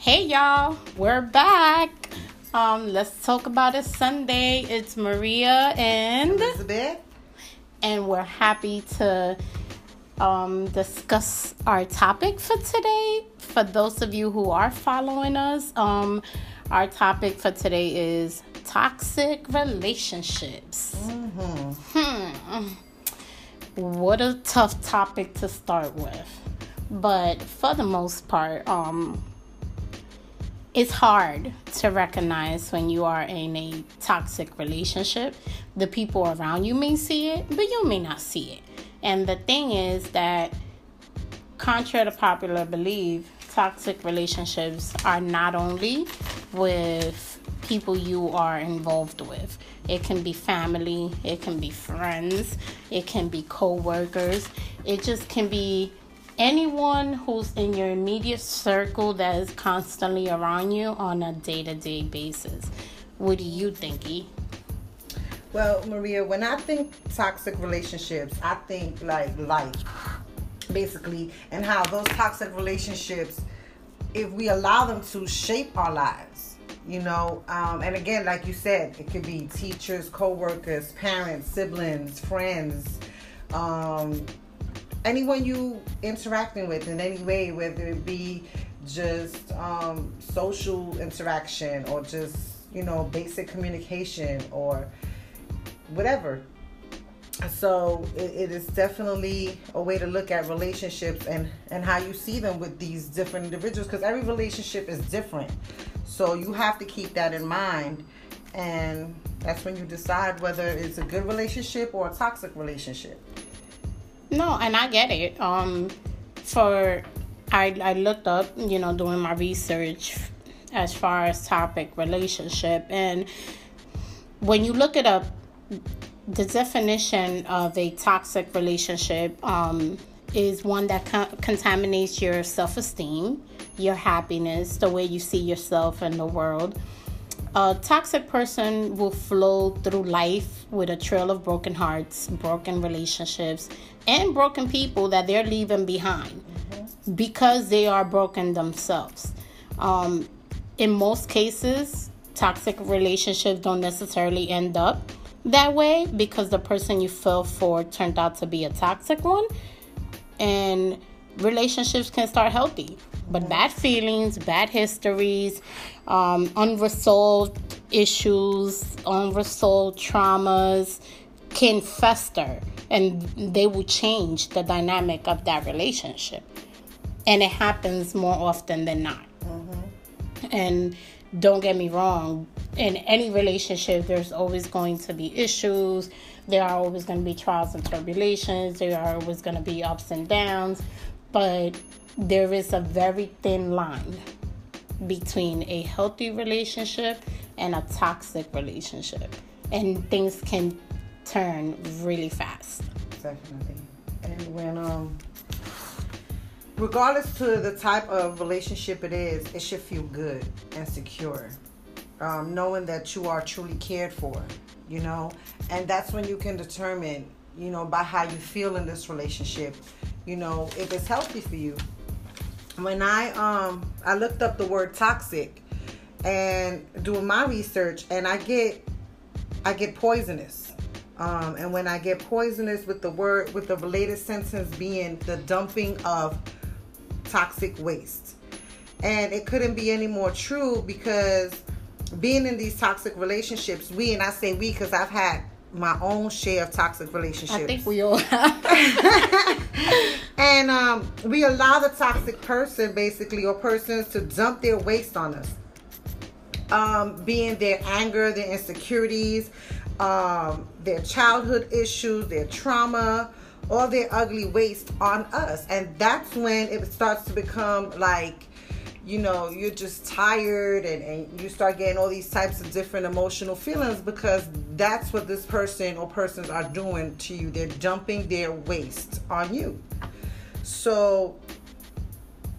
Hey y'all, we're back. Let's talk about it Sunday. It's Maria and Elizabeth, and we're happy to discuss our topic for today. For those of you who are following us, our topic for today is toxic relationships. What a tough topic to start with, but for the most part, it's hard to recognize when you are in a toxic relationship. The people around you may see it, but you may not see it. And the thing is that, contrary to popular belief, toxic relationships are not only with people you are involved with. It can be family, it can be friends, it can be co-workers, it just can be anyone who's in your immediate circle that is constantly around you on a day-to-day basis. What do you think, E? Well, Maria, when I think toxic relationships, I think like life, basically, and how those toxic relationships, if we allow them to, shape our lives, you know. And again, like you said, it could be teachers, co-workers, parents, siblings, friends, anyone you interacting with in any way, whether it be just social interaction or just, you know, basic communication or whatever. So it is definitely a way to look at relationships and how you see them with these different individuals, because every relationship is different. So you have to keep that in mind, and that's when you decide whether it's a good relationship or a toxic relationship. No, and I get it. I looked up, you know, doing my research as far as topic relationship, and when you look it up, the definition of a toxic relationship is one that contaminates your self-esteem, your happiness, the way you see yourself and the world. A toxic person will flow through life with a trail of broken hearts, broken relationships, and broken people that they're leaving behind because they are broken themselves. In most cases, toxic relationships don't necessarily end up that way because the person you fell for turned out to be a toxic one. And relationships can start healthy, but bad feelings, bad histories, unresolved issues, unresolved traumas can fester, and they will change the dynamic of that relationship. And it happens more often than not. And don't get me wrong, in any relationship, there's always going to be issues. There are always going to be trials and tribulations. There are always going to be ups and downs. But there is a very thin line between a healthy relationship and a toxic relationship. And things can turn really fast. Definitely. And when, regardless to the type of relationship it is, it should feel good and secure. Knowing that you are truly cared for, you know. And that's when you can determine, you know, by how you feel in this relationship, you know, if it's healthy for you. When I looked up the word toxic and doing my research, and I get poisonous. And when I get poisonous with the word, with the related sentence being the dumping of toxic waste. And it couldn't be any more true, because being in these toxic relationships, and I say we because I've had my own share of toxic relationships. I think we all have. And we allow the toxic person, basically, or persons, to dump their waste on us. Being their anger, their insecurities, their childhood issues, their trauma, all their ugly waste on us. And that's when it starts to become like, you know, you're just tired and you start getting all these types of different emotional feelings, because that's what this person or persons are doing to you. They're dumping their waste on you. So,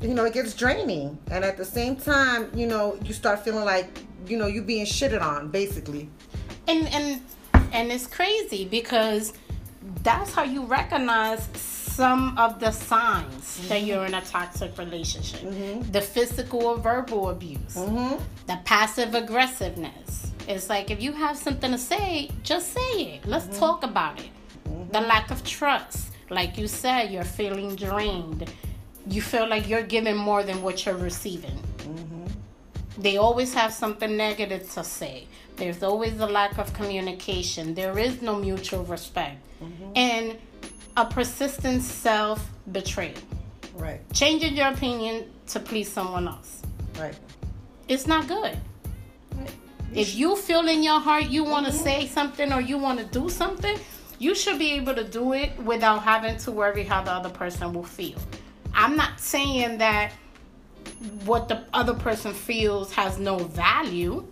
you know, it gets draining. And at the same time, you know, you start feeling like, you know, you're being shitted on, basically. And it's crazy, because that's how you recognize some of the signs that you're in a toxic relationship. The physical or verbal abuse. The passive aggressiveness. It's like if you have something to say, just say it. Let's talk about it. The lack of trust. Like you said, you're feeling drained. You feel like you're giving more than what you're receiving. They always have something negative to say. There's always a lack of communication. There is no mutual respect. And a persistent self-betrayal. Right. Changing your opinion to please someone else. Right. It's not good. Right. If you feel in your heart you want to say something or you want to do something, you should be able to do it without having to worry how the other person will feel. I'm not saying that what the other person feels has no value,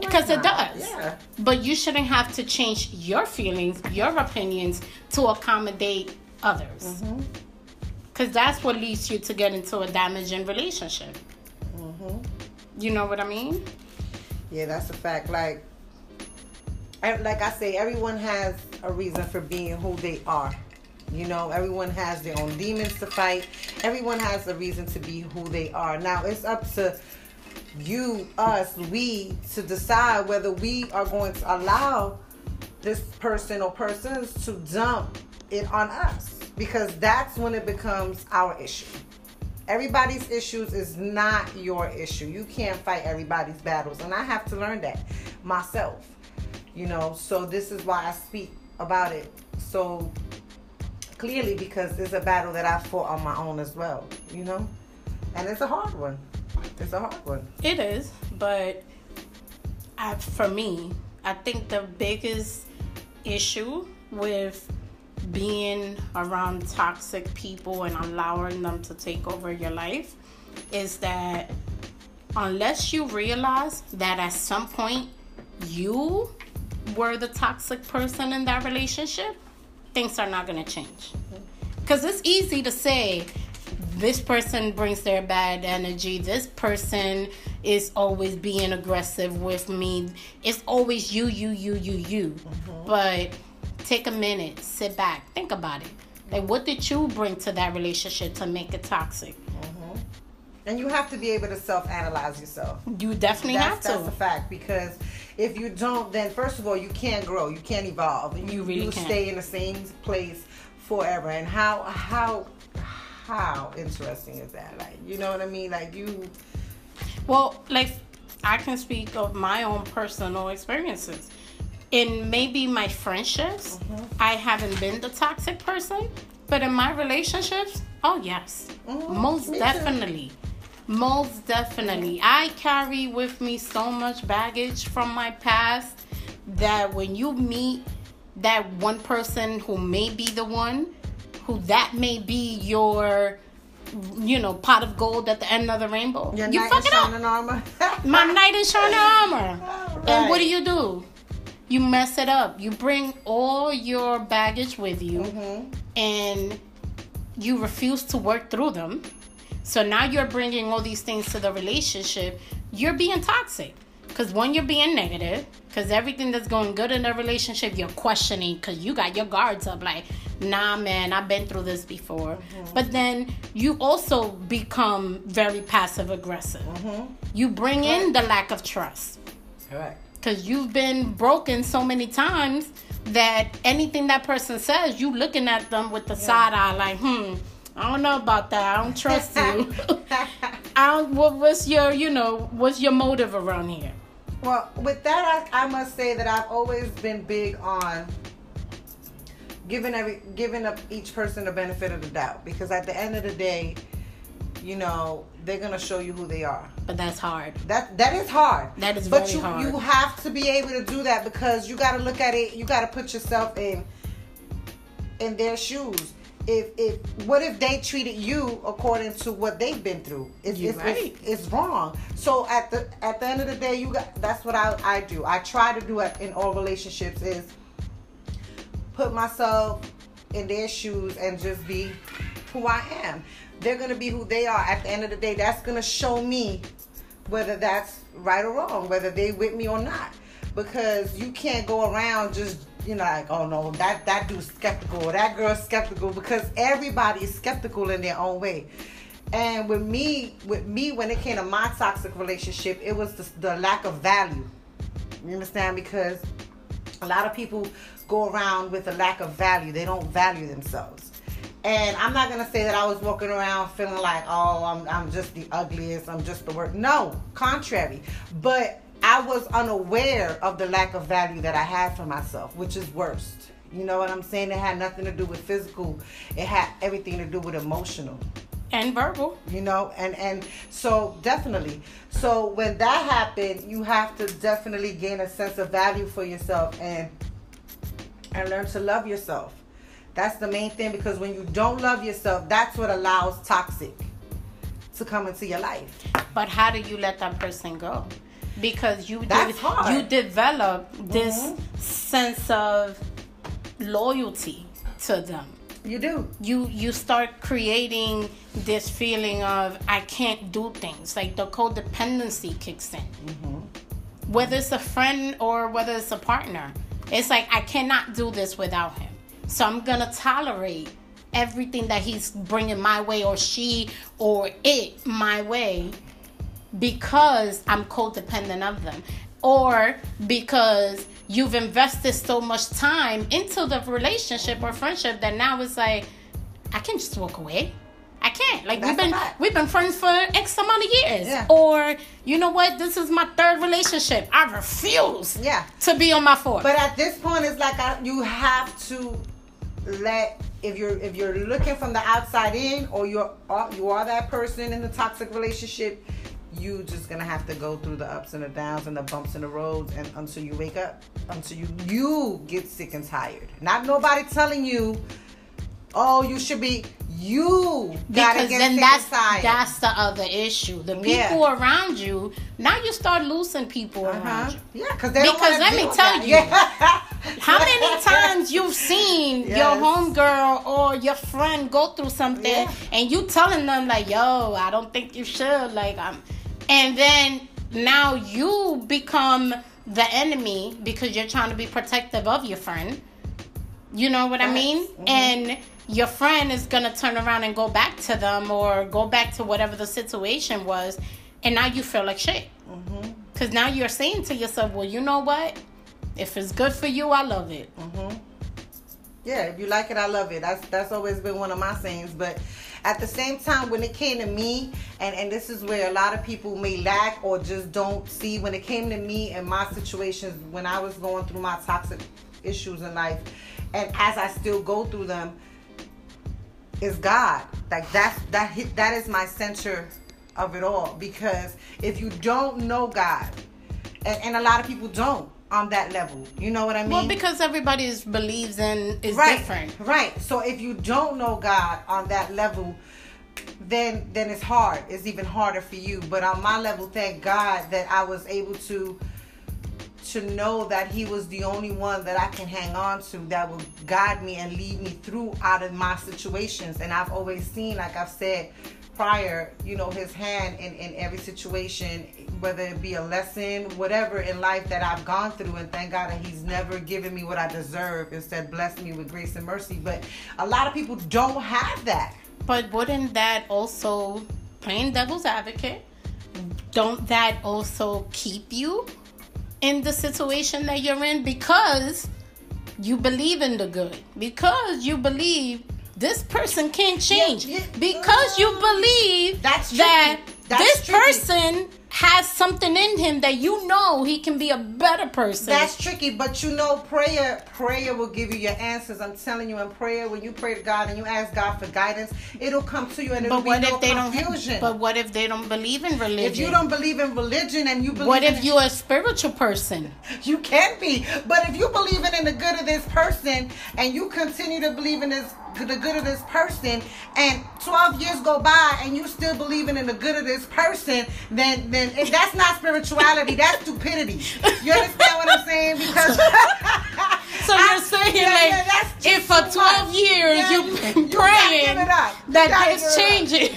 because it does. Yeah. But you shouldn't have to change your feelings, your opinions to accommodate others. Because that's what leads you to get into a damaging relationship. You know what I mean? Yeah, that's a fact. Like I say, everyone has a reason for being who they are. You know, everyone has their own demons to fight. Everyone has a reason to be who they are. Now, it's up to you, us, we, to decide whether we are going to allow this person or persons to dump it on us. Because that's when it becomes our issue. Everybody's issues is not your issue. You can't fight everybody's battles. And I have to learn that myself. You know, so this is why I speak about it so clearly, because it's a battle that I fought on my own as well, you know? And it's a hard one. It's a hard one. It is, but for me, I think the biggest issue with being around toxic people and allowing them to take over your life is that unless you realize that at some point you were the toxic person in that relationship, things are not going to change. Because it's easy to say, this person brings their bad energy. This person is always being aggressive with me. It's always you. But take a minute, sit back, think about it. Like, what did you bring to that relationship to make it toxic? And you have to be able to self-analyze yourself. You definitely have to. That's a fact, because if you don't, then first of all, you can't grow. You can't evolve. You really can't. You stay in the same place forever. And how interesting is that? Like, you know what I mean? Like, you... Well, like, I can speak of my own personal experiences. In maybe my friendships, I haven't been the toxic person. But in my relationships, oh, yes. Most definitely. Most definitely. I carry with me so much baggage from my past that when you meet that one person who may be the one, who that may be your, you know, pot of gold at the end of the rainbow. Your you fuck it up. My knight in shining armor. Right. And what do? You mess it up. You bring all your baggage with you and you refuse to work through them. So now you're bringing all these things to the relationship. You're being toxic. Because one, you're being negative. Because everything that's going good in the relationship, you're questioning. Because you got your guards up. Like, nah, man, I've been through this before. But then you also become very passive aggressive. You bring in the lack of trust. Because you've been broken so many times that anything that person says, you looking at them with the side eye like, I don't know about that. I don't trust you. What's your motive around here? Well, with that, I must say that I've always been big on giving up each person the benefit of the doubt, because at the end of the day, you know, they're going to show you who they are. But that's hard. That is hard. That is very hard. But you have to be able to do that, because you got to look at it. You got to put yourself in their shoes. What if they treated you according to what they've been through? It's wrong. So at the end of the day, that's what I do. I try to do it in all relationships, is put myself in their shoes and just be who I am. They're going to be who they are. At the end of the day, that's going to show me whether that's right or wrong, whether they with me or not. Because you can't go around just you know, like, oh no, that dude's skeptical, that girl's skeptical, because everybody is skeptical in their own way. And with me, when it came to my toxic relationship, it was the lack of value. You understand? Because a lot of people go around with a lack of value. They don't value themselves. And I'm not going to say that I was walking around feeling like, oh, I'm just the ugliest, I'm just the worst. No, contrary. But I was unaware of the lack of value that I had for myself, which is worse. You know what I'm saying? It had nothing to do with physical. It had everything to do with emotional. And verbal. You know, and so definitely. So when that happens, you have to definitely gain a sense of value for yourself and learn to love yourself. That's the main thing, because when you don't love yourself, that's what allows toxic to come into your life. But how do you let that person go? Because you develop this sense of loyalty to them. You do. You start creating this feeling of I can't do things. Like the codependency kicks in. Mm-hmm. Whether it's a friend or whether it's a partner. It's like I cannot do this without him. So I'm going to tolerate everything that he's bringing my way or she or it my way because I'm codependent of them. Or because you've invested so much time into the relationship or friendship that now it's like, I can't just walk away. I can't. Like, we've been friends for X amount of years. Yeah. Or, you know what? This is my third relationship. I refuse to be on my fourth. But at this point, it's like you have to let... If you're looking from the outside in, or you are that person in the toxic relationship, you just gonna have to go through the ups and the downs and the bumps and the roads, and until you wake up, until you get sick and tired. Not nobody telling you, oh, you should be. You gotta get sick and tired. Because then that's the other issue. The people around you. Now you start losing people around you. Yeah, because they don't want to deal with that. Because let me tell you, how many times you've seen your homegirl or your friend go through something, and you telling them like, "Yo, I don't think you should." Like, and then now you become the enemy because you're trying to be protective of your friend. You know what I mean? Mm-hmm. And your friend is going to turn around and go back to them or go back to whatever the situation was. And now you feel like shit. Because now you're saying to yourself, well, you know what? If it's good for you, I love it. Mm-hmm. Yeah, if you like it, I love it. That's always been one of my sayings. But at the same time, when it came to me, and this is where a lot of people may lack or just don't see. When it came to me and my situations, when I was going through my toxic issues in life, and as I still go through them, is God. Like that is my center of it all. Because if you don't know God, and a lot of people don't on that level, you know what I mean? Well, because everybody's beliefs is different. Right. So if you don't know God on that level, then it's hard. It's even harder for you. But on my level, thank God that I was able to know that he was the only one that I can hang on to, that will guide me and lead me through out of my situations. And I've always seen, like I've said prior, you know, his hand in every situation, whether it be a lesson, whatever in life that I've gone through. And thank God that he's never given me what I deserve. Instead, blessed me with grace and mercy. But a lot of people don't have that. But wouldn't that also, playing devil's advocate, don't that also keep you in the situation that you're in? Because you believe in the good, because you believe this person can't change, because you believe that this person has something in him that you know he can be a better person. That's tricky, but you know, prayer will give you your answers. I'm telling you, in prayer, when you pray to God and you ask God for guidance, it'll come to you, and it'll be no confusion. But what if they don't believe in religion? If you don't believe in religion and you believe, what if you're a spiritual person? You can be, but if you believe in the good of this person and you continue to believe in the good of this person, and 12 years go by and you still believing in the good of this person, then if that's not spirituality, that's stupidity. You understand what I'm saying? Because so you're saying, like, if for 12 years you've been praying not? That is changing.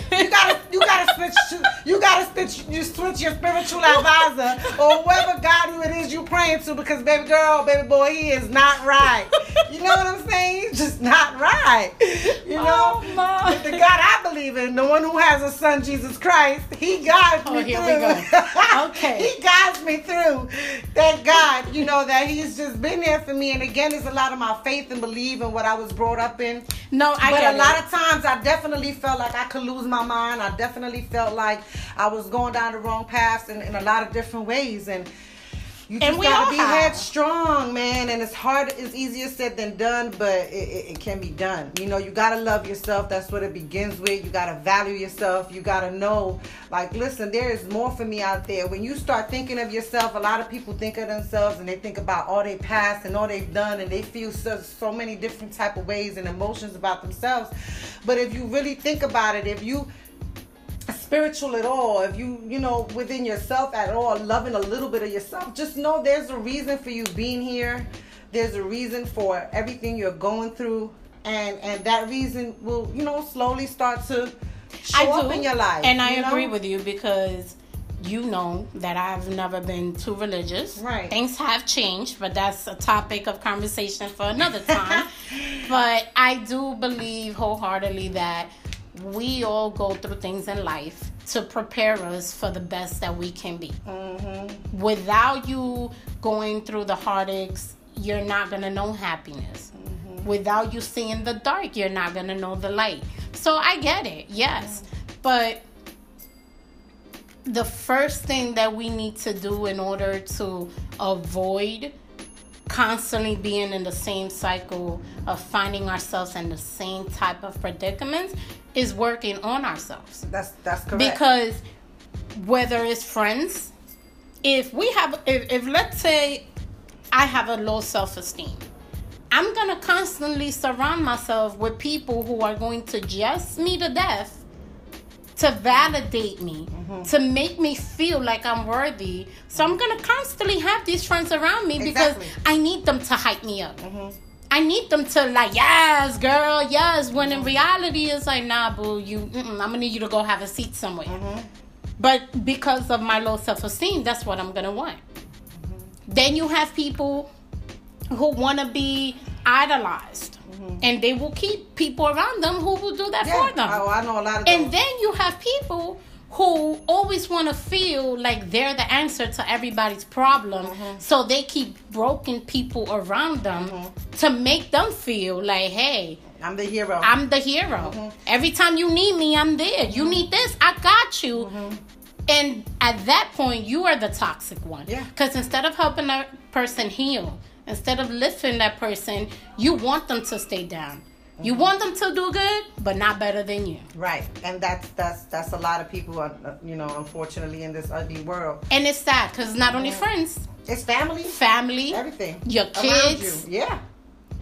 You gotta switch your spiritual advisor or whoever God it is you praying to, because baby girl, baby boy, he is not right. You know what I'm saying? He's just not right. You know? Oh, but the God I believe in, the one who has a son, Jesus Christ, he guides me through. Go. Okay. He guides me through. Thank God, you know, that he's just been there for me. And again, it's a lot of my faith and belief in what I was brought up in. No, I get it. But a lot of times I definitely felt like I could lose my mind. I definitely felt like I was going down the wrong paths in a lot of different ways. And you just gotta be headstrong, man. And it's hard, it's easier said than done, but it can be done. You know, you gotta love yourself. That's what it begins with. You gotta value yourself. You gotta know, like, listen, there is more for me out there. When you start thinking of yourself, a lot of people think of themselves and they think about all their past and all they've done, and they feel so many different type of ways and emotions about themselves. But if you really think about it, if you spiritual at all, if you know, within yourself at all, loving a little bit of yourself, just know there's a reason for you being here. There's a reason for everything you're going through, and that reason will, you know, slowly start to show up in your life. And I agree with you, because you know that I've never been too religious. Right. Things have changed, but that's a topic of conversation for another time. But I do believe wholeheartedly that we all go through things in life to prepare us for the best that we can be. Mm-hmm. Without you going through the heartaches, you're not going to know happiness. Mm-hmm. Without you seeing the dark, you're not going to know the light. So I get it, yes. Mm-hmm. But the first thing that we need to do in order to avoid constantly being in the same cycle of finding ourselves in the same type of predicaments is working on ourselves. That's correct. Because whether it's friends, if let's say I have a low self-esteem, I'm gonna constantly surround myself with people who are going to jest me to death, to validate me, mm-hmm. to make me feel like I'm worthy. So I'm going to constantly have these friends around me, exactly. because I need them to hype me up. Mm-hmm. I need them to, like, yes, girl, yes. When in reality, it's like, nah, boo, I'm going to need you to go have a seat somewhere. Mm-hmm. But because of my low self-esteem, that's what I'm going to want. Mm-hmm. Then you have people who want to be idolized. Mm-hmm. And they will keep people around them who will do that for them. Oh, I know a lot of them. And then you have people who always want to feel like they're the answer to everybody's problem. Mm-hmm. So they keep broken people around them, mm-hmm. to make them feel like, hey, I'm the hero. I'm the hero. Mm-hmm. Every time you need me, I'm there. Mm-hmm. You need this, I got you. Mm-hmm. And at that point, you are the toxic one. Yeah. Because instead of helping a person heal, instead of lifting that person, you want them to stay down. Mm-hmm. You want them to do good, but not better than you. Right, and that's a lot of people, you know, unfortunately, in this ugly world. And it's sad, because not only friends, it's family, everything, your kids, you. Yeah,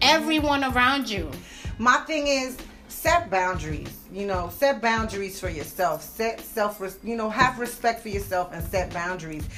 everyone around you. My thing is, set boundaries. You know, set boundaries for yourself. Have respect for yourself and set boundaries.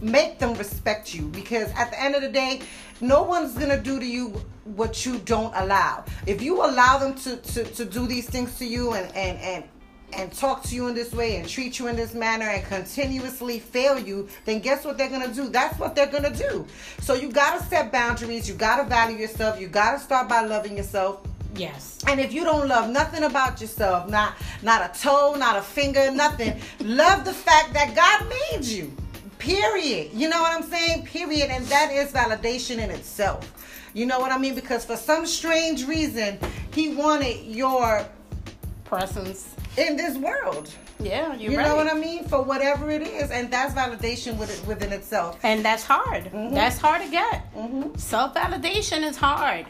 Make them respect you, because at the end of the day, no one's going to do to you what you don't allow. If you allow them to do these things to you and talk to you in this way and treat you in this manner and continuously fail you, then guess what they're going to do? That's what they're going to do. So you got to set boundaries. You got to value yourself. You got to start by loving yourself. Yes. And if you don't love nothing about yourself, not a toe, not a finger, nothing, love the fact that God made you. Period. You know what I'm saying? Period. And that is validation in itself. You know what I mean? Because for some strange reason, he wanted your presence in this world. Yeah, you're right. You know what I mean? For whatever it is. And that's validation within itself. And that's hard. Mm-hmm. That's hard to get. Mm-hmm. Self-validation is hard.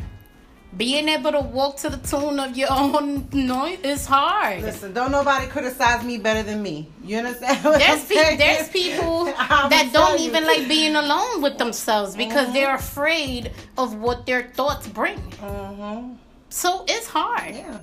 Being able to walk to the tune of your own noise is hard. Listen, don't nobody criticize me better than me. You understand what I'm saying? There's people that don't even like being alone with themselves, because mm-hmm. they're afraid of what their thoughts bring. Mm-hmm. So it's hard. Yeah.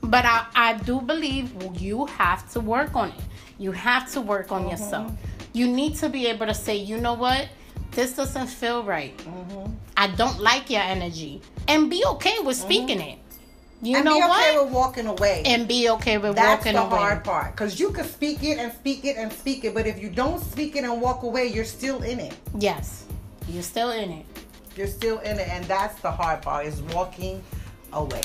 But I do believe you have to work on it. You have to work on mm-hmm. yourself. You need to be able to say, you know what? This doesn't feel right. Mm-hmm. I don't like your energy. And be okay with speaking mm-hmm. it. And be okay with walking away. That's the hard part. Because you can speak it and speak it and speak it. But if you don't speak it and walk away, you're still in it. Yes. You're still in it. You're still in it. And that's the hard part, is walking away.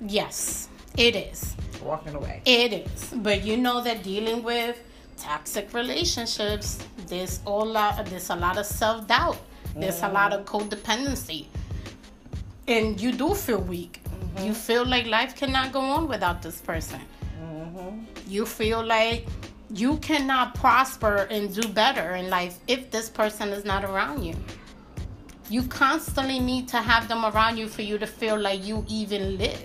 Yes. It is. Walking away. It is. But you know that dealing with toxic relationships, there's a lot of self-doubt. There's a lot of codependency. And you do feel weak. Mm-hmm. You feel like life cannot go on without this person. Mm-hmm. You feel like you cannot prosper and do better in life if this person is not around you. You constantly need to have them around you for you to feel like you even live.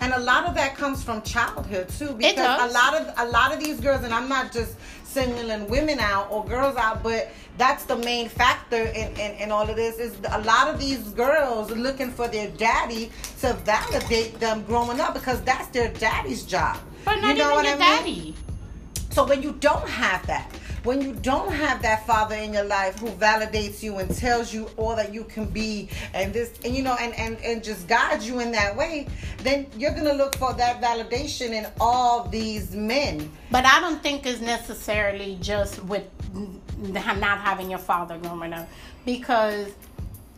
And a lot of that comes from childhood too, because a lot of these girls, and I'm not just singling women out or girls out, but that's the main factor in all of this, is a lot of these girls looking for their daddy to validate them growing up, because that's their daddy's job. But not you know even what your I daddy. Mean? So when you don't have that, when you don't have that father in your life who validates you and tells you all that you can be and this, and you know, and just guides you in that way, then you're going to look for that validation in all these men. But I don't think it's necessarily just with not having your father growing up, because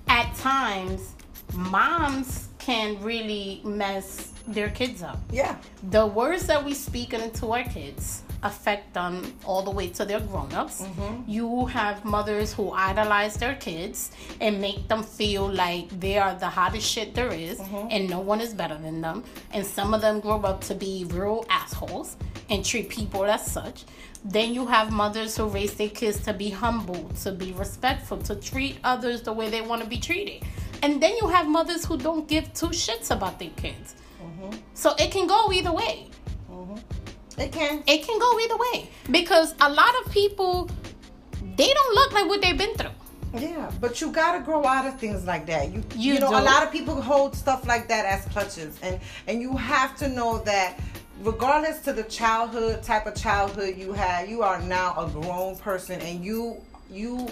at times moms can really mess their kids up. Yeah. The words that we speak into our kids affect them all the way to their grown-ups. Mm-hmm. You have mothers who idolize their kids and make them feel like they are the hottest shit there is, mm-hmm. and no one is better than them. And some of them grow up to be real assholes and treat people as such. Then you have mothers who raise their kids to be humble, to be respectful, to treat others the way they want to be treated. And then you have mothers who don't give two shits about their kids. Mm-hmm. So it can go either way. Mm-hmm. It can go either way, because a lot of people, they don't look like what they've been through. Yeah, but you gotta grow out of things like that. You know, a lot of people hold stuff like that as clutches, and you have to know that regardless to the type of childhood you had, you are now a grown person, and you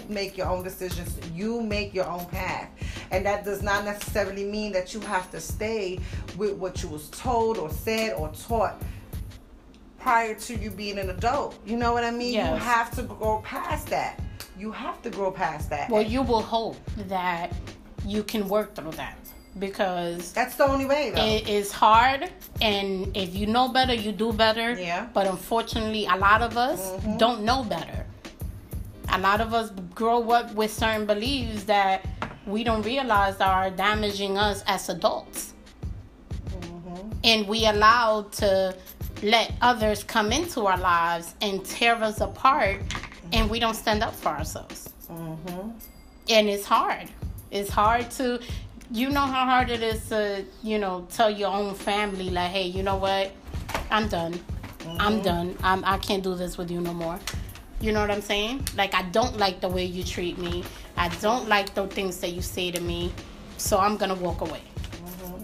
make your own decisions. You make your own path. And that does not necessarily mean that you have to stay with what you was told or said or taught prior to you being an adult. You know what I mean? Yes. You have to grow past that. Well, you will hope that you can work through that, because that's the only way, though. It is hard, and if you know better, you do better. Yeah. But unfortunately, a lot of us mm-hmm. don't know better. A lot of us grow up with certain beliefs that we don't realize are damaging us as adults. Mm-hmm. And we allow to let others come into our lives and tear us apart, and we don't stand up for ourselves. Mm-hmm. And it's hard. It's hard to, you know how hard it is to, you know, tell your own family, like, hey, you know what? I'm done. Mm-hmm. I'm done. I can't do this with you no more. You know what I'm saying? Like, I don't like the way you treat me. I don't like the things that you say to me. So I'm going to walk away. Mm-hmm.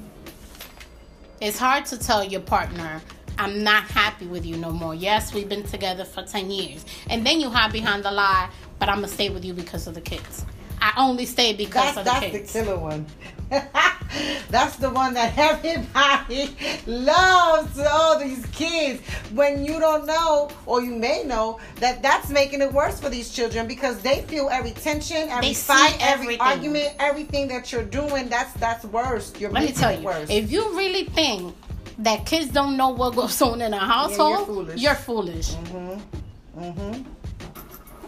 It's hard to tell your partner, I'm not happy with you no more. Yes, we've been together for 10 years. And then you hide behind the lie, but I'm going to stay with you because of the kids. I only stay because of the kids. That's the killer one. That's the one that everybody loves, all these kids. When you don't know, or you may know, that that's making it worse for these children, because they feel every tension, every fight, every argument, everything that you're doing, that's worse. You're Let me tell you, worse. If you really think that kids don't know what goes on in a household, yeah, you're foolish. Mm-hmm. Mm-hmm.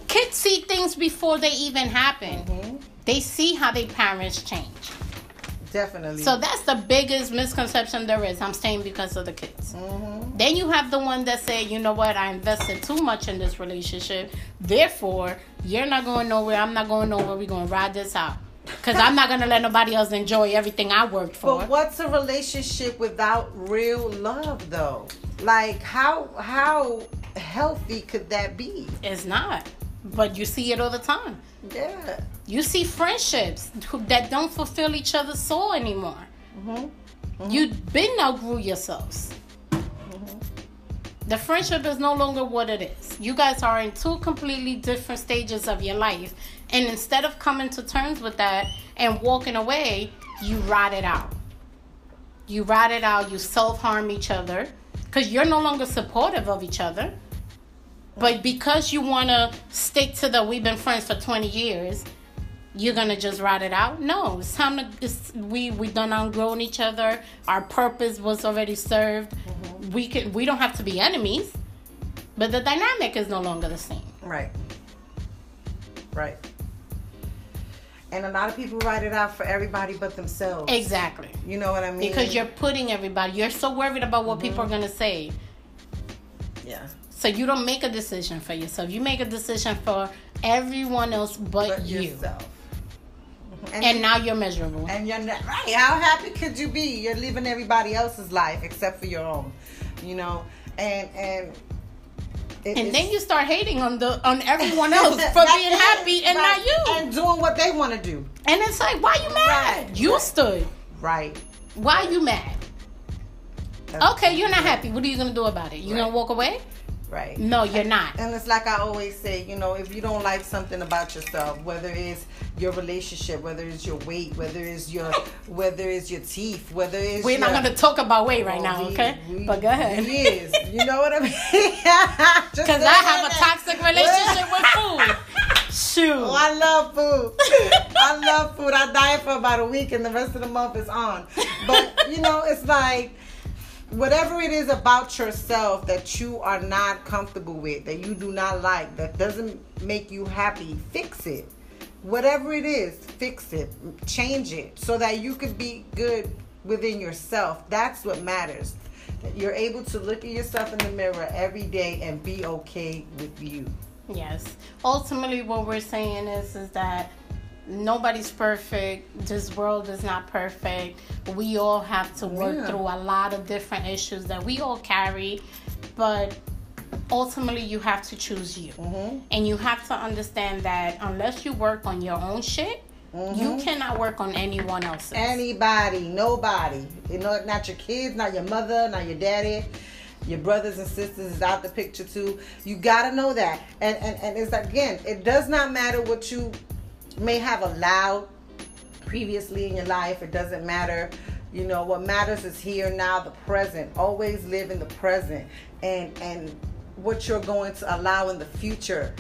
Kids see things before they even happen. Mm-hmm. They see how their parents change. Definitely. So that's the biggest misconception there is. I'm staying because of the kids. Mm-hmm. Then you have the one that say, you know what, I invested too much in this relationship. Therefore, you're not going nowhere. I'm not going nowhere. We're going to ride this out. Because I'm not going to let nobody else enjoy everything I worked for. But what's a relationship without real love, though? Like, how healthy could that be? It's not. But you see it all the time. Yeah. You see friendships that don't fulfill each other's soul anymore. Mm-hmm. Mm-hmm. You've been outgrew yourselves. Mm-hmm. The friendship is no longer what it is. You guys are in two completely different stages of your life. And instead of coming to terms with that and walking away, you ride it out. you ride it out, you self-harm each other because you're no longer supportive of each other. But because you want to stick to the we've been friends for 20 years, you're going to just ride it out? No, it's time to, we done outgrown each other. Our purpose was already served. Mm-hmm. We don't have to be enemies, but the dynamic is no longer the same. Right. Right. And a lot of people write it out for everybody but themselves. Exactly. You know what I mean? Because you're putting everybody, you're so worried about what mm-hmm. people are going to say. Yeah. So you don't make a decision for yourself. You make a decision for everyone else but yourself. And now you're miserable. And you're not, right. How happy could you be? You're living everybody else's life except for your own. You know? And then you start hating on everyone else for being happy and not you. And doing what they want to do. And it's like, why you mad? Right. You stood. Right. Why you mad? Okay, you're not happy. What are you going to do about it? You going to walk away? Right. No, you're not. And it's like I always say, you know, if you don't like something about yourself, whether it's your relationship, whether it's your weight, whether it's your teeth, whether it's we're not going to talk about weight right now, okay? But go ahead. Yes, you know what I mean? Because I have a toxic relationship with food. Shoot. Oh, I love food. I love food. I diet for about a week, and the rest of the month is on. But you know, it's like, whatever it is about yourself that you are not comfortable with, that you do not like, that doesn't make you happy, fix it. Whatever it is, fix it. Change it so that you can be good within yourself. That's what matters. That you're able to look at yourself in the mirror every day and be okay with you. Yes. Ultimately, what we're saying is that nobody's perfect. This world is not perfect. We all have to work through a lot of different issues that we all carry, but ultimately you have to choose you. Mm-hmm. And you have to understand that unless you work on your own shit, mm-hmm. you cannot work on anyone else's. Anybody, nobody. You know, not your kids, not your mother, not your daddy. Your brothers and sisters is out the picture too. You gotta know that. And it's again, it does not matter what you may have allowed previously in your life. It doesn't matter. You know, what matters is here, now, the present. Always live in the present. And what you're going to allow in the future.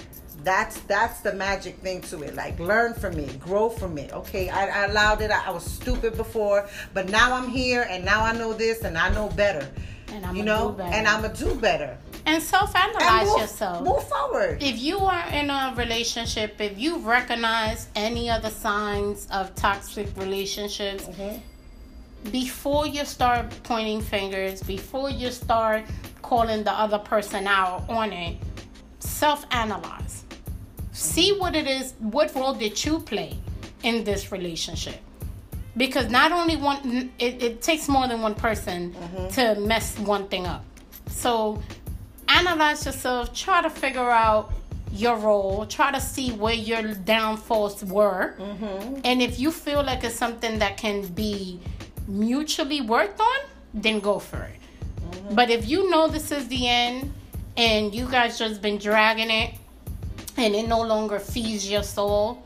That's the magic thing to it. Like, learn from it. Grow from it. Okay, I allowed it. I was stupid before. But now I'm here, and now I know this, and I know better. And I'm gonna do better. And I'm going to do better. And self-analyze yourself. Move forward. If you are in a relationship, if you recognize any of the signs of toxic relationships, mm-hmm. before you start pointing fingers, before you start calling the other person out on it, self-analyze. Mm-hmm. See what it is, what role did you play in this relationship? Because not only one, it takes more than one person mm-hmm. to mess one thing up. So analyze yourself, try to figure out your role, try to see where your downfalls were. Mm-hmm. And if you feel like it's something that can be mutually worked on, then go for it. Mm-hmm. But if you know this is the end and you guys just been dragging it and it no longer feeds your soul,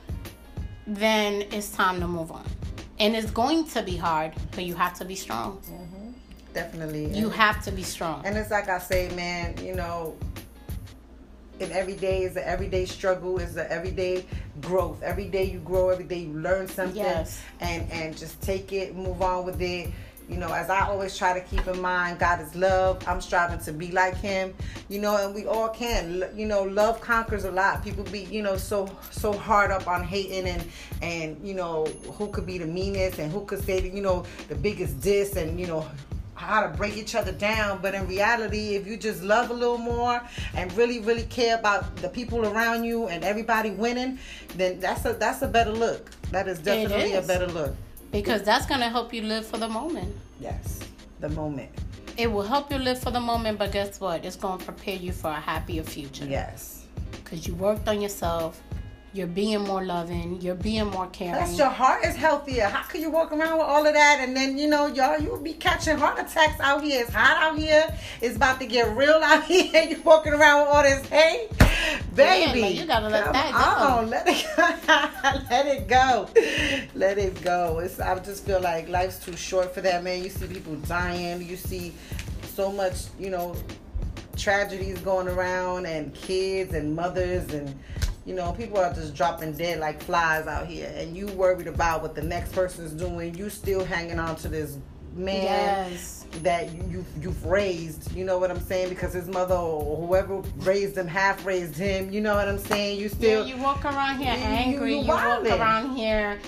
then it's time to move on. And it's going to be hard, but you have to be strong. Mm-hmm. Definitely. You have to be strong. And it's like I say, man, you know, in every day is an everyday struggle, is an everyday growth. Every day you grow, every day you learn something. Yes. And just take it, move on with it. You know, as I always try to keep in mind, God is love. I'm striving to be like him. You know, and we all can. You know, love conquers a lot. People be, you know, so hard up on hating and you know, who could be the meanest and who could say, you know, the biggest diss and, you know, how to break each other down. But in reality, if you just love a little more and really, really care about the people around you and everybody winning, then that's a better look. That is definitely a better look. Because that's going to help you live for the moment. Yes, the moment. It will help you live for the moment, but guess what? It's going to prepare you for a happier future. Yes. Because you worked on yourself. You're being more loving. You're being more caring. Plus, your heart is healthier. How can you walk around with all of that? And then, you know, y'all, you'll be catching heart attacks out here. It's hot out here. It's about to get real out here. You're walking around with all this hate. Baby, yeah, like you gotta let that go. Let it go. I just feel like life's too short for that, man. You see people dying. You see so much, tragedies going around, and kids and mothers, and people are just dropping dead like flies out here. And you worried about what the next person's doing. You still hanging on to this man that you've raised, you know what I'm saying? Because his mother or whoever raised him, half raised him, you know what I'm saying? You still... Yeah, you walk around here angry. You walk around here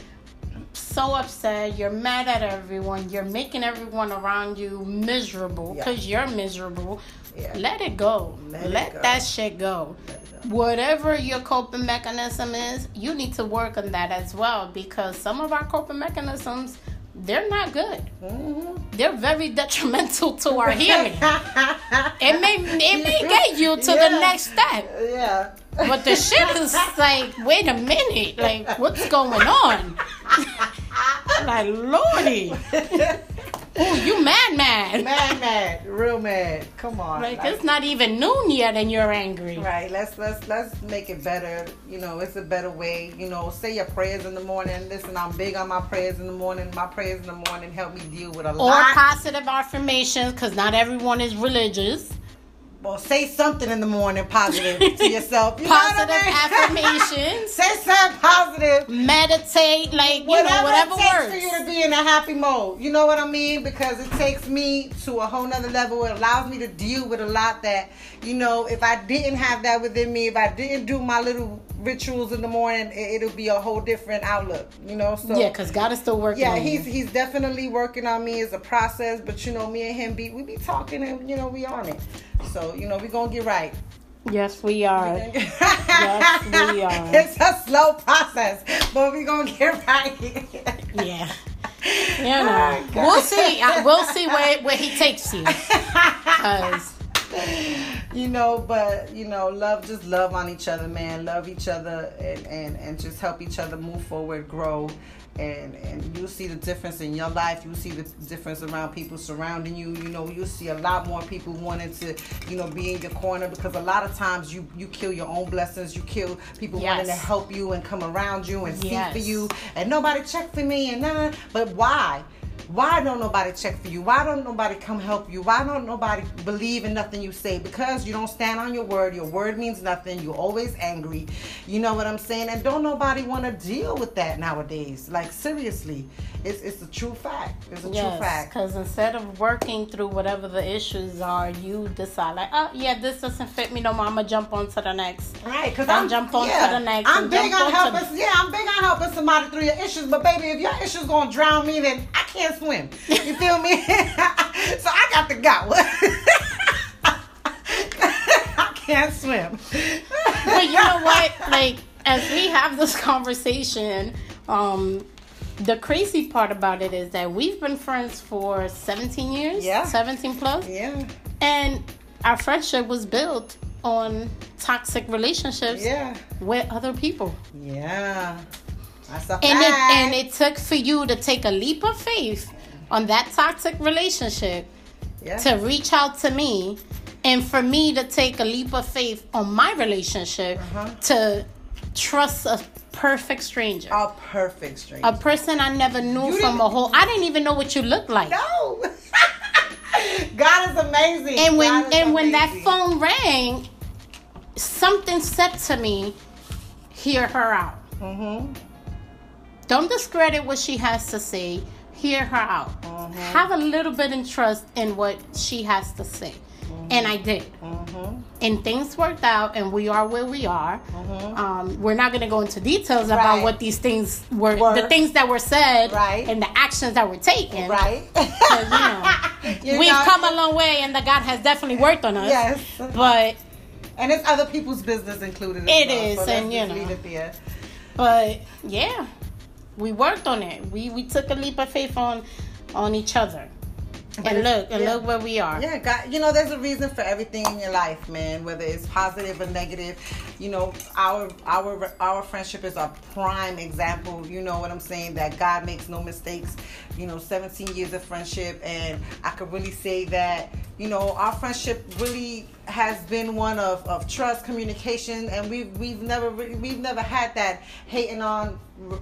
so upset. You're mad at everyone. You're making everyone around you miserable because you're miserable. Yeah. Let it go. Let it go. That shit go. Whatever your coping mechanism is, you need to work on that as well, because some of our coping mechanisms, they're not good. Mm-hmm. They're very detrimental to our healing. It may get you to the next step. Yeah. But the shit is like, wait a minute, like what's going on? Like, Lordy. Oh, you mad, real mad. Come on, like it's not even noon yet and you're angry. Right? Let's make it better. It's a better way. Say your prayers in the morning. Listen, I'm big on my prayers in the morning. My prayers in the morning help me deal with a lot. Or positive affirmations, because not everyone is religious. Well, say something in the morning positive to yourself. Affirmations. Say something positive. Meditate, whatever works. It takes for you to be in a happy mode. You know what I mean? Because it takes me to a whole nother level. It allows me to deal with a lot that, if I didn't have that within me, if I didn't do my little rituals in the morning, it'll be a whole different outlook. So yeah, because God is still working. Yeah, he's definitely working on me as a process. But me and him we be talking, and we on it. So, we're going to get right. Yes, we are. Yes, we are. It's a slow process, but we're going to get right. Yeah. We'll see. We'll see where he takes you. Love on each other, man. Love each other and just help each other move forward, grow. And you'll see the difference in your life. You'll see the difference around people surrounding you. You'll see a lot more people wanting to, be in your corner, because a lot of times you kill your own blessings. You kill people wanting to help you and come around you and see for you. And nobody check for me and none. But why? Why don't nobody check for you? Why don't nobody come help you? Why don't nobody believe in nothing you say? Because you don't stand on your word. Your word means nothing. You're always angry. You know what I'm saying? And don't nobody want to deal with that nowadays. Like, seriously, it's a true fact. It's a true fact. Because instead of working through whatever the issues are, you decide like, this doesn't fit me no more. I'm going to jump on to the next. Right. Because I'm jump on to the next. I'm big on helping. I'm big on helping somebody through your issues. But baby, if your issues going to drown me, then I can't swim. You feel me? So I got to go. I can't swim. But you know what? Like, as we have this conversation, the crazy part about it is that we've been friends for 17 years. Yeah. 17 plus. Yeah. And our friendship was built on toxic relationships with other people. Yeah. And it took for you to take a leap of faith on that toxic relationship to reach out to me, and for me to take a leap of faith on my relationship to trust a perfect stranger. A perfect stranger. A person I never knew from a whole... I didn't even know what you looked like. No! God is amazing. And when that phone rang, something said to me, hear her out. Mm-hmm. Don't discredit what she has to say. Hear her out. Mm-hmm. Have a little bit of trust in what she has to say. Mm-hmm. And I did. Mm-hmm. And things worked out, and we are where we are. Mm-hmm. We're not going to go into details about what these things were, the things that were said, and the actions that were taken. Right. We've come a long way, and God has definitely worked on us. Yes. But... And it's other people's business included. It is, so let's leave it there. But, yeah. We worked on it. We took a leap of faith on each other. And look where we are. Yeah, God, there's a reason for everything in your life, man, whether it's positive or negative. Our friendship is a prime example, you know what I'm saying, that God makes no mistakes. 17 years of friendship, and I could really say that You know, our friendship really has been one of trust, communication, and we've never had that hating on,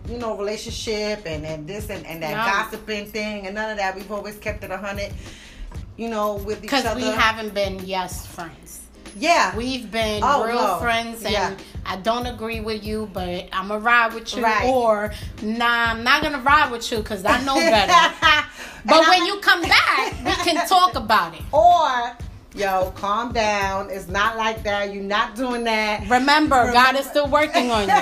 you know, relationship and this and that gossiping thing and none of that. We've always kept it 100, you know, with each other. Because we haven't been friends. Yeah. We've been friends, and I don't agree with you, but I'm going to ride with you. Right. Or, nah, I'm not going to ride with you because I know better. But when you come back, we can talk about it. Or, yo, calm down. It's not like that. You're not doing that. Remember, God is still working on you.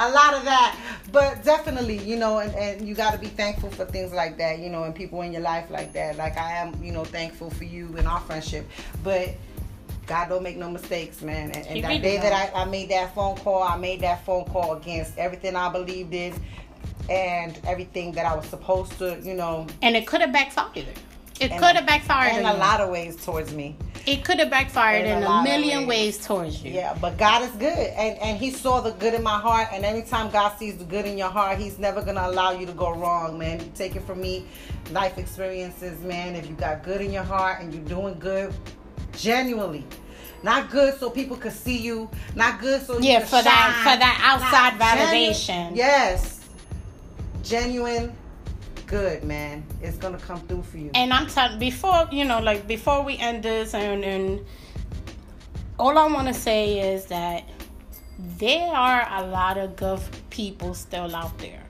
A lot of that. But definitely, you know, and you got to be thankful for things like that, you know, and people in your life like that. Like, I am, you know, thankful for you and our friendship. But God don't make no mistakes, man. And that day that I made that phone call, I made that phone call against everything I believed in and everything that I was supposed to, you know. And it could have backfired. It could have backfired in a lot of ways towards me. It could have backfired in a million ways towards you. Yeah, but God is good. And he saw the good in my heart. And anytime God sees the good in your heart, he's never going to allow you to go wrong, man. Take it from me. Life experiences, man. If you got good in your heart and you're doing good, genuinely. Not good so people could see you. Not good so you could shine. For that outside validation. Yes. Genuine. Good, man. It's gonna come through for you. And I'm talking before we end this, and all I want to say is that there are a lot of good people still out there.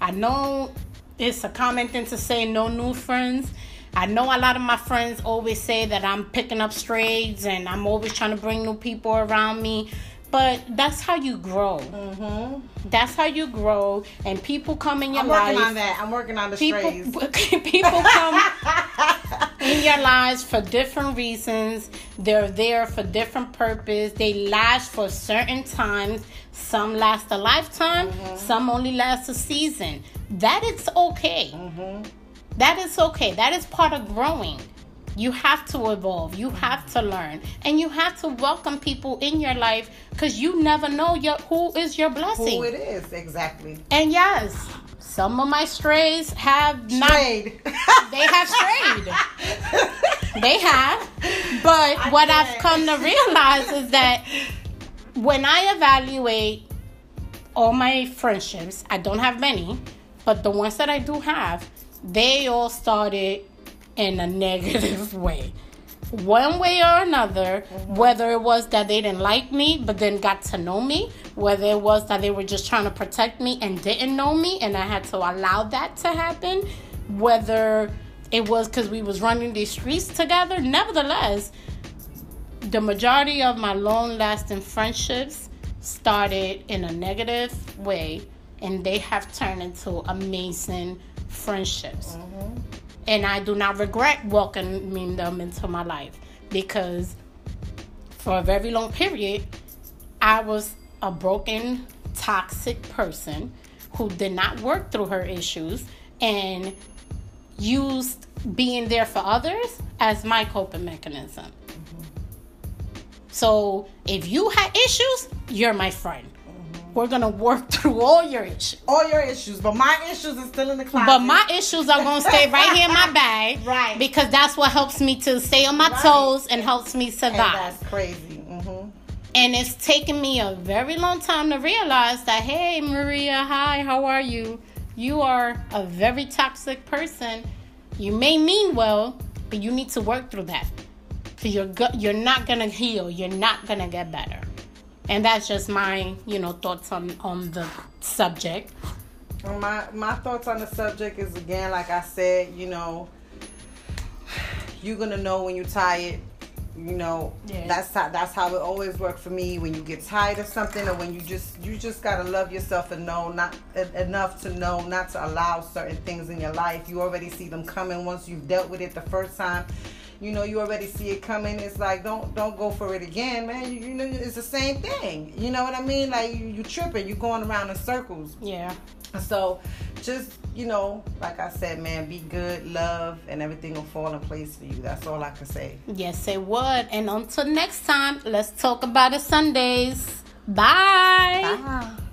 I know it's a common thing to say, no new friends. I know a lot of my friends always say that I'm picking up strays and I'm always trying to bring new people around me. But that's how you grow. Mm-hmm. That's how you grow. And people come in your life. I'm working on that. I'm working on the strays. People come in your lives for different reasons. They're there for different purpose. They last for certain times. Some last a lifetime. Mm-hmm. Some only last a season. That is okay. Mm-hmm. That is okay. That is part of growing. You have to evolve. You have to learn. And you have to welcome people in your life because you never know who is your blessing. Who it is, exactly. And yes, some of my strays have strayed. They have strayed. They have. But what I've come to realize is that when I evaluate all my friendships, I don't have many, but the ones that I do have, they all started in a negative way, one way or another. Mm-hmm. Whether it was that they didn't like me but then got to know me, whether it was that they were just trying to protect me and didn't know me and I had to allow that to happen, whether it was because we was running these streets together. Nevertheless, the majority of my long-lasting friendships started in a negative way, and they have turned into amazing friendships. Mm-hmm. And I do not regret welcoming them into my life, because for a very long period, I was a broken, toxic person who did not work through her issues and used being there for others as my coping mechanism. Mm-hmm. So if you had issues, you're my friend. We're going to work through all your issues. All your issues. But my issues are still in the closet. But my issues are going to stay right here in my bag. Right. Because that's what helps me to stay on my toes and helps me survive. And that's crazy. Mm-hmm. And it's taken me a very long time to realize that, hey, Maria, hi, how are you? You are a very toxic person. You may mean well, but you need to work through that. So you're not going to heal. You're not going to get better. And that's just my, thoughts on the subject. My thoughts on the subject is, again, like I said, you're going to know when you're tired. That's how it always worked for me. When you get tired of something, or when you just got to love yourself and know enough to know not to allow certain things in your life. You already see them coming once you've dealt with it the first time. You already see it coming. It's like, don't go for it again, man. It's the same thing. You know what I mean? Like, you tripping. You're going around in circles. Yeah. So, just, like I said, man, be good, love, and everything will fall in place for you. That's all I can say. Yes, it would. And until next time, let's talk about it Sundays. Bye. Bye.